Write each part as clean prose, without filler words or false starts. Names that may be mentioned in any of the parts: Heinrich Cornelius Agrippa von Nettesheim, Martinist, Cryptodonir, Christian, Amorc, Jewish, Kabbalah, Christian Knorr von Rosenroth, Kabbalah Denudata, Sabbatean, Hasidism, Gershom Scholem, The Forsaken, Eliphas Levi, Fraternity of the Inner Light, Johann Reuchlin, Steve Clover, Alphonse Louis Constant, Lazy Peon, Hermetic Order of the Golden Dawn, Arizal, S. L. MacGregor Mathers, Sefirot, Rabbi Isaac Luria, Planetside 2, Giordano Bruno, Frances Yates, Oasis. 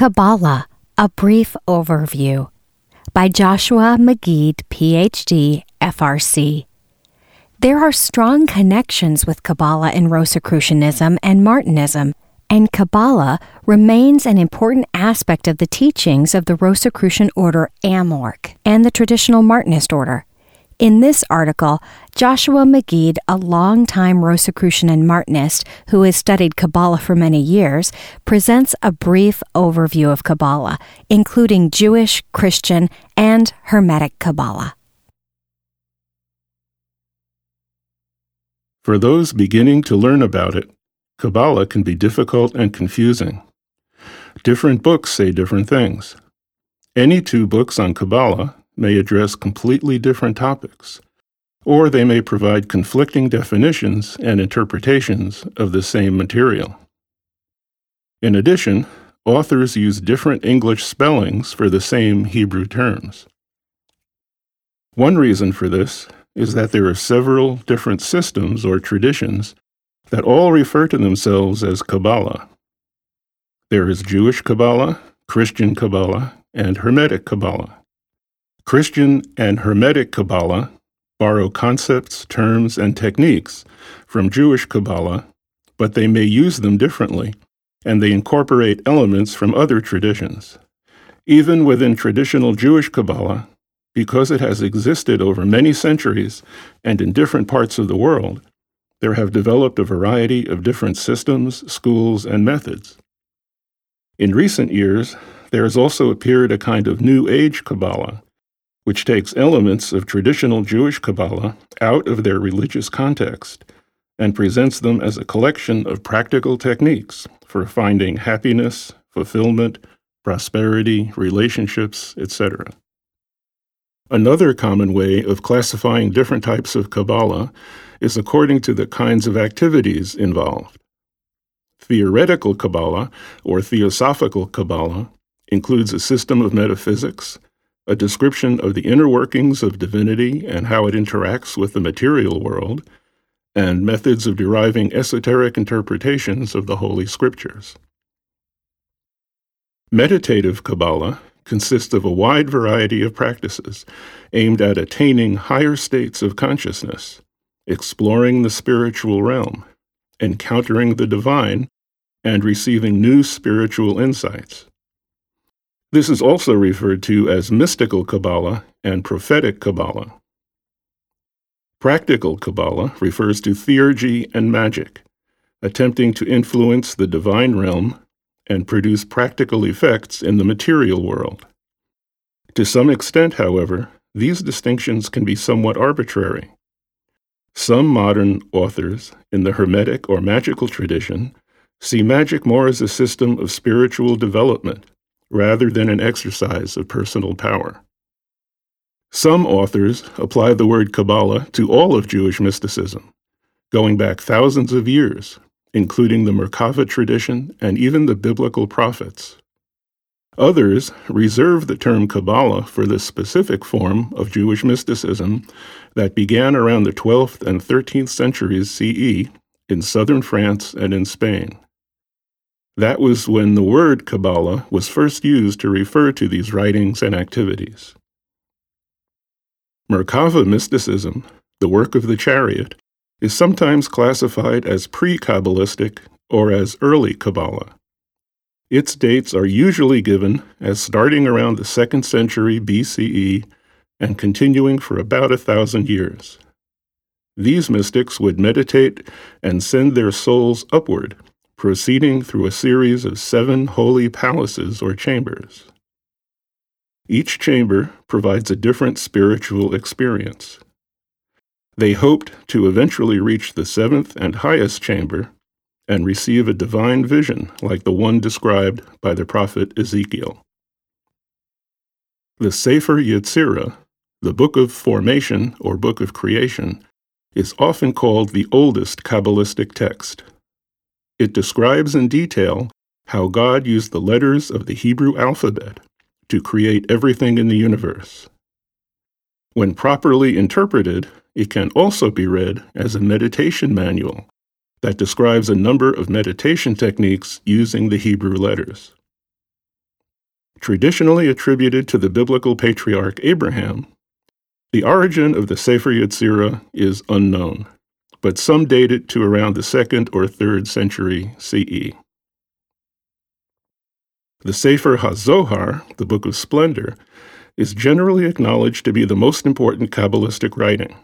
Kabbalah, A Brief Overview by Joshua Maggid, Ph.D., FRC. There are strong connections with Kabbalah in Rosicrucianism and Martinism, and Kabbalah remains an important aspect of the teachings of the Rosicrucian Order Amorc and the Traditional Martinist Order. In this article, Joshua Maggid, a longtime Rosicrucian and Martinist who has studied Kabbalah for many years, presents a brief overview of Kabbalah, including Jewish, Christian, and Hermetic Kabbalah. For those beginning to learn about it, Kabbalah can be difficult and confusing. Different books say different things. Any two books on Kabbalah may address completely different topics, or they may provide conflicting definitions and interpretations of the same material. In addition, authors use different English spellings for the same Hebrew terms. One reason for this is that there are several different systems or traditions that all refer to themselves as Kabbalah. There is Jewish Kabbalah, Christian Kabbalah, and Hermetic Kabbalah. Christian and Hermetic Kabbalah borrow concepts, terms, and techniques from Jewish Kabbalah, but they may use them differently, and they incorporate elements from other traditions. Even within traditional Jewish Kabbalah, because it has existed over many centuries and in different parts of the world, there have developed a variety of different systems, schools, and methods. In recent years, there has also appeared a kind of New Age Kabbalah, which takes elements of traditional Jewish Kabbalah out of their religious context and presents them as a collection of practical techniques for finding happiness, fulfillment, prosperity, relationships, etc. Another common way of classifying different types of Kabbalah is according to the kinds of activities involved. Theoretical Kabbalah, or theosophical Kabbalah, includes a system of metaphysics, a description of the inner workings of divinity and how it interacts with the material world, and methods of deriving esoteric interpretations of the Holy Scriptures. Meditative Kabbalah consists of a wide variety of practices aimed at attaining higher states of consciousness, exploring the spiritual realm, encountering the divine, and receiving new spiritual insights. This is also referred to as mystical Kabbalah and prophetic Kabbalah. Practical Kabbalah refers to theurgy and magic, attempting to influence the divine realm and produce practical effects in the material world. To some extent, however, these distinctions can be somewhat arbitrary. Some modern authors in the Hermetic or magical tradition see magic more as a system of spiritual development rather than an exercise of personal power. Some authors apply the word Kabbalah to all of Jewish mysticism, going back thousands of years, including the Merkava tradition and even the biblical prophets. Others reserve the term Kabbalah for this specific form of Jewish mysticism that began around the 12th and 13th centuries CE in southern France and in Spain. That was when the word Kabbalah was first used to refer to these writings and activities. Merkava mysticism, the work of the chariot, is sometimes classified as pre-Kabbalistic or as early Kabbalah. Its dates are usually given as starting around the 2nd century BCE and continuing for about 1,000 years. These mystics would meditate and send their souls upward, proceeding through a series of 7 holy palaces or chambers. Each chamber provides a different spiritual experience. They hoped to eventually reach the 7th and highest chamber and receive a divine vision like the one described by the prophet Ezekiel. The Sefer Yetzirah, the Book of Formation or Book of Creation, is often called the oldest Kabbalistic text. It describes in detail how God used the letters of the Hebrew alphabet to create everything in the universe. When properly interpreted, it can also be read as a meditation manual that describes a number of meditation techniques using the Hebrew letters. traditionally attributed to the biblical patriarch Abraham. The origin of the Sefer Yetzirah is unknown, but some date it to around the 2nd or 3rd century CE. The Sefer HaZohar, the Book of Splendor, is generally acknowledged to be the most important Kabbalistic writing.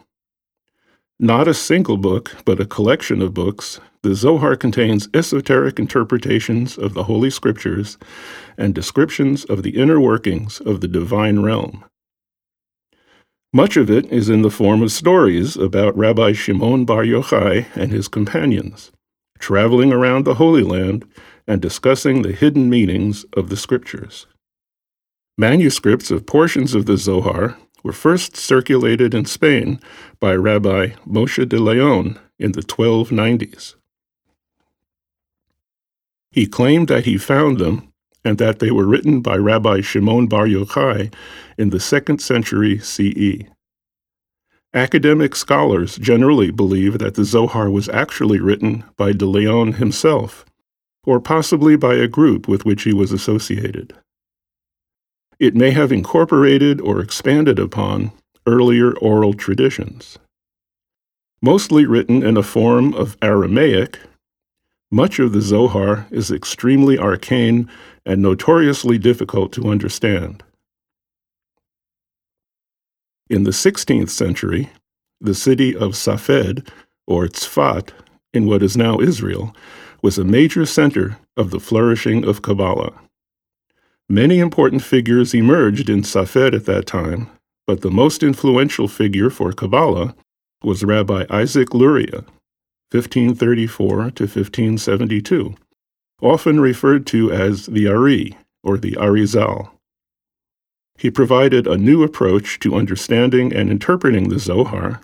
Not a single book, but a collection of books, the Zohar contains esoteric interpretations of the Holy Scriptures and descriptions of the inner workings of the divine realm. Much of it is in the form of stories about Rabbi Shimon bar Yochai and his companions, traveling around the Holy Land and discussing the hidden meanings of the Scriptures. Manuscripts of portions of the Zohar were first circulated in Spain by Rabbi Moshe de Leon in the 1290s. He claimed that he found them and that they were written by Rabbi Shimon bar Yochai in the 2nd century CE. Academic scholars generally believe that the Zohar was actually written by de Leon himself, or possibly by a group with which he was associated. It may have incorporated or expanded upon earlier oral traditions. Mostly written in a form of Aramaic, much of the Zohar is extremely arcane and notoriously difficult to understand. In the 16th century, the city of Safed, or Tzfat, in what is now Israel, was a major center of the flourishing of Kabbalah. Many important figures emerged in Safed at that time, but the most influential figure for Kabbalah was Rabbi Isaac Luria, 1534 to 1572, often referred to as the Ari, or the Arizal. He provided a new approach to understanding and interpreting the Zohar,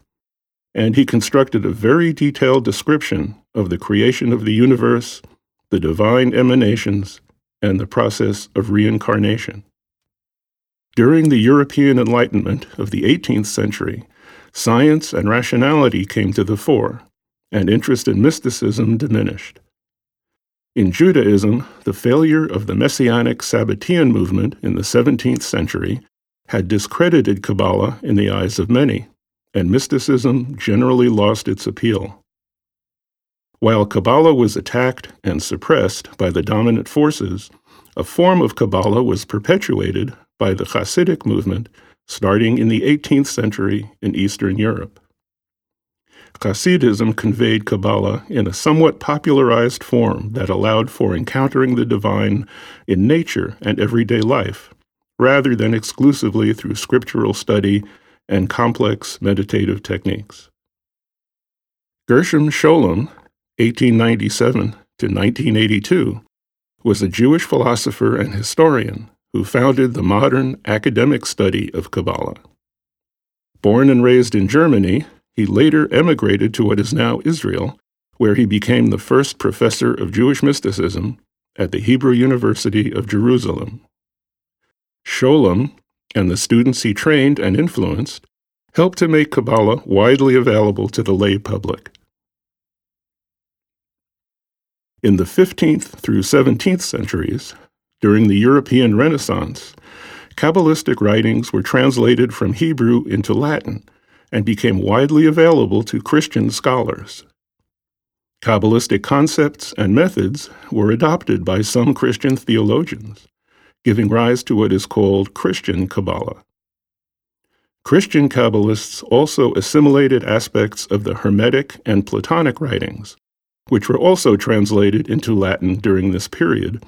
and he constructed a very detailed description of the creation of the universe, the divine emanations, and the process of reincarnation. During the European Enlightenment of the 18th century, science and rationality came to the fore, and interest in mysticism diminished. In Judaism, the failure of the Messianic Sabbatean movement in the 17th century had discredited Kabbalah in the eyes of many, and mysticism generally lost its appeal. While Kabbalah was attacked and suppressed by the dominant forces, a form of Kabbalah was perpetuated by the Hasidic movement starting in the 18th century in Eastern Europe. Hasidism conveyed Kabbalah in a somewhat popularized form that allowed for encountering the divine in nature and everyday life, rather than exclusively through scriptural study and complex meditative techniques. Gershom Scholem, 1897 to 1982, was a Jewish philosopher and historian who founded the modern academic study of Kabbalah. Born and raised in Germany, he later emigrated to what is now Israel, where he became the first professor of Jewish mysticism at the Hebrew University of Jerusalem. Scholem and the students he trained and influenced helped to make Kabbalah widely available to the lay public. In the 15th through 17th centuries, during the European Renaissance, Kabbalistic writings were translated from Hebrew into Latin and became widely available to Christian scholars. Kabbalistic concepts and methods were adopted by some Christian theologians, giving rise to what is called Christian Kabbalah. Christian Kabbalists also assimilated aspects of the Hermetic and Platonic writings, which were also translated into Latin during this period,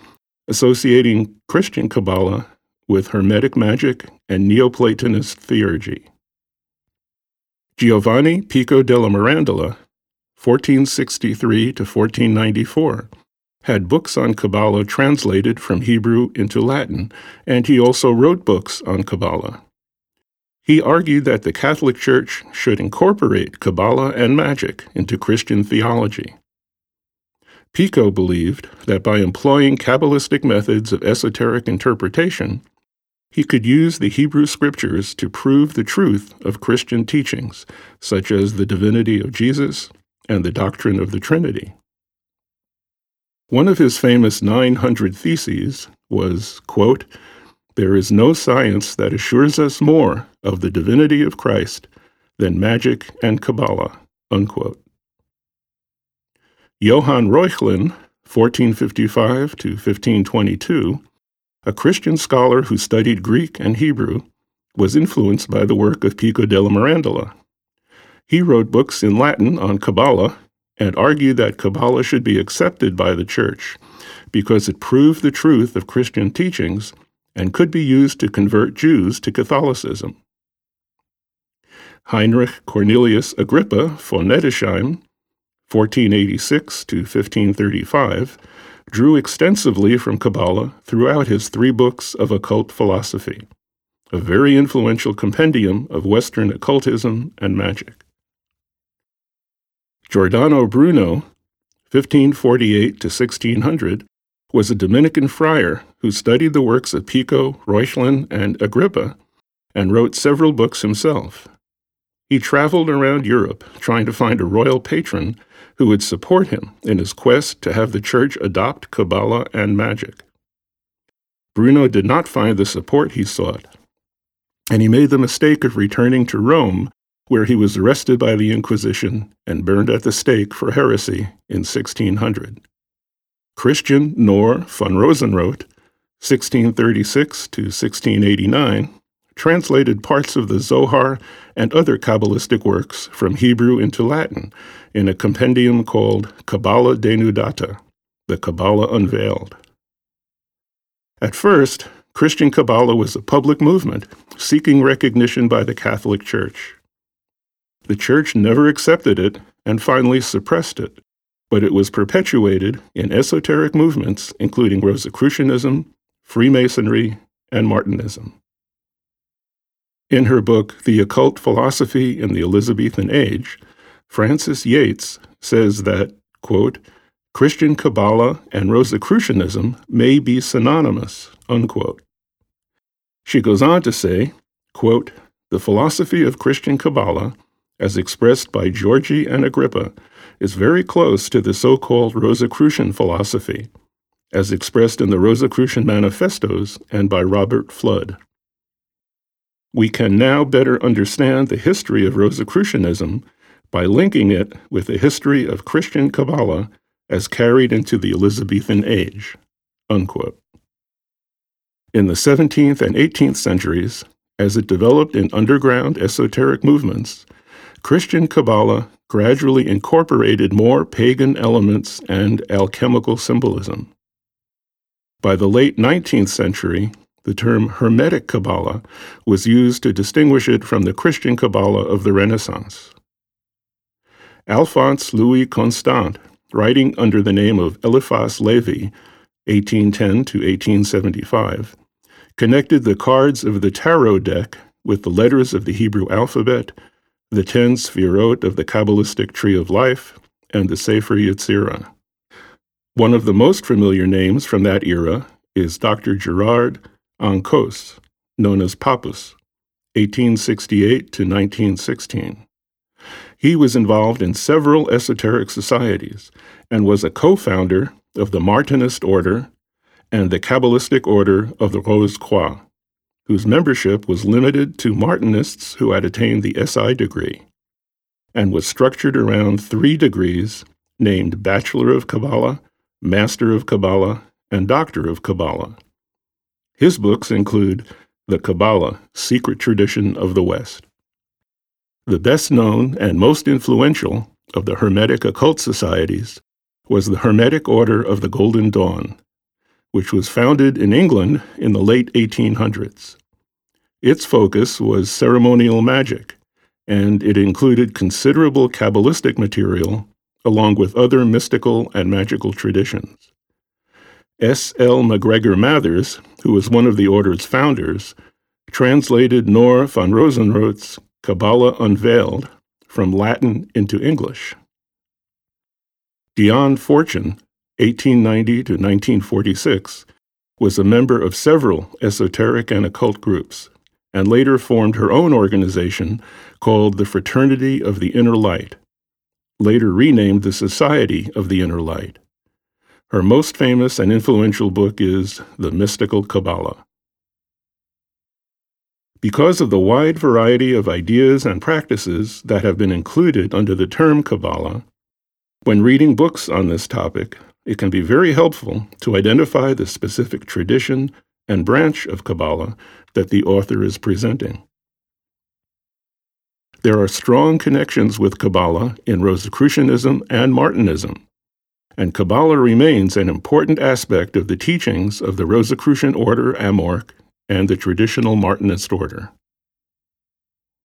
associating Christian Kabbalah with Hermetic magic and Neoplatonist theurgy. Giovanni Pico della Mirandola, 1463 to 1494, had books on Kabbalah translated from Hebrew into Latin, and he also wrote books on Kabbalah. He argued that the Catholic Church should incorporate Kabbalah and magic into Christian theology. Pico believed that by employing Kabbalistic methods of esoteric interpretation, he could use the Hebrew scriptures to prove the truth of Christian teachings, such as the divinity of Jesus and the doctrine of the Trinity. One of his famous 900 theses was, quote, There is no science that assures us more of the divinity of Christ than magic and Kabbalah." Unquote. Johann Reuchlin, 1455 to 1522, a Christian scholar who studied Greek and Hebrew, was influenced by the work of Pico della Mirandola. He wrote books in Latin on Kabbalah and argued that Kabbalah should be accepted by the Church because it proved the truth of Christian teachings and could be used to convert Jews to Catholicism. Heinrich Cornelius Agrippa von Nettesheim, 1486 to 1535, drew extensively from Kabbalah throughout his three books of occult philosophy, a very influential compendium of Western occultism and magic. Giordano Bruno, 1548 to 1600, was a Dominican friar who studied the works of Pico, Reuchlin, and Agrippa, and wrote several books himself. He traveled around Europe trying to find a royal patron who would support him in his quest to have the Church adopt Kabbalah and magic. Bruno did not find the support he sought, and he made the mistake of returning to Rome, where he was arrested by the Inquisition and burned at the stake for heresy in 1600. Christian Knorr von Rosenroth, 1636 to 1689, translated parts of the Zohar and other Kabbalistic works from Hebrew into Latin in a compendium called Kabbalah Denudata, the Kabbalah Unveiled. At first, Christian Kabbalah was a public movement seeking recognition by the Catholic Church. The Church never accepted it and finally suppressed it, but it was perpetuated in esoteric movements including Rosicrucianism, Freemasonry, and Martinism. In her book, The Occult Philosophy in the Elizabethan Age, Frances Yates says that, quote, "Christian Kabbalah and Rosicrucianism may be synonymous," unquote. She goes on to say, quote, "The philosophy of Christian Kabbalah, as expressed by Georgi and Agrippa, is very close to the so-called Rosicrucian philosophy, as expressed in the Rosicrucian Manifestos and by Robert Fludd. We can now better understand the history of Rosicrucianism by linking it with the history of Christian Kabbalah as carried into the Elizabethan age," unquote. In the 17th and 18th centuries, as it developed in underground esoteric movements, Christian Kabbalah gradually incorporated more pagan elements and alchemical symbolism. By the late 19th century, the term Hermetic Kabbalah was used to distinguish it from the Christian Kabbalah of the Renaissance. Alphonse Louis Constant, writing under the name of Eliphas Levi, 1810 to 1875, connected the cards of the tarot deck with the letters of the Hebrew alphabet, the 10 Sefirot of the Kabbalistic Tree of Life, and the Sefer Yetzirah. One of the most familiar names from that era is Dr. Gerard Ancos, known as Pappus, 1868 to 1916. He was involved in several esoteric societies and was a co-founder of the Martinist Order and the Kabbalistic Order of the Rose Croix, whose membership was limited to Martinists who had attained the SI degree, and was structured around 3 degrees named Bachelor of Kabbalah, Master of Kabbalah, and Doctor of Kabbalah. His books include The Kabbalah, Secret Tradition of the West. The best known and most influential of the Hermetic occult societies was the Hermetic Order of the Golden Dawn, which was founded in England in the late 1800s. Its focus was ceremonial magic, and it included considerable Kabbalistic material along with other mystical and magical traditions. S. L. MacGregor Mathers, who was one of the order's founders, translated Knorr von Rosenroth's Kabbalah Unveiled from Latin into English. Dion Fortune, 1890 to 1946, was a member of several esoteric and occult groups, and later formed her own organization called the Fraternity of the Inner Light, later renamed the Society of the Inner Light. Her most famous and influential book is The Mystical Kabbalah. Because of the wide variety of ideas and practices that have been included under the term Kabbalah, when reading books on this topic, it can be very helpful to identify the specific tradition and branch of Kabbalah that the author is presenting. There are strong connections with Kabbalah in Rosicrucianism and Martinism, and Kabbalah remains an important aspect of the teachings of the Rosicrucian Order, Amorc, and the Traditional Martinist Order.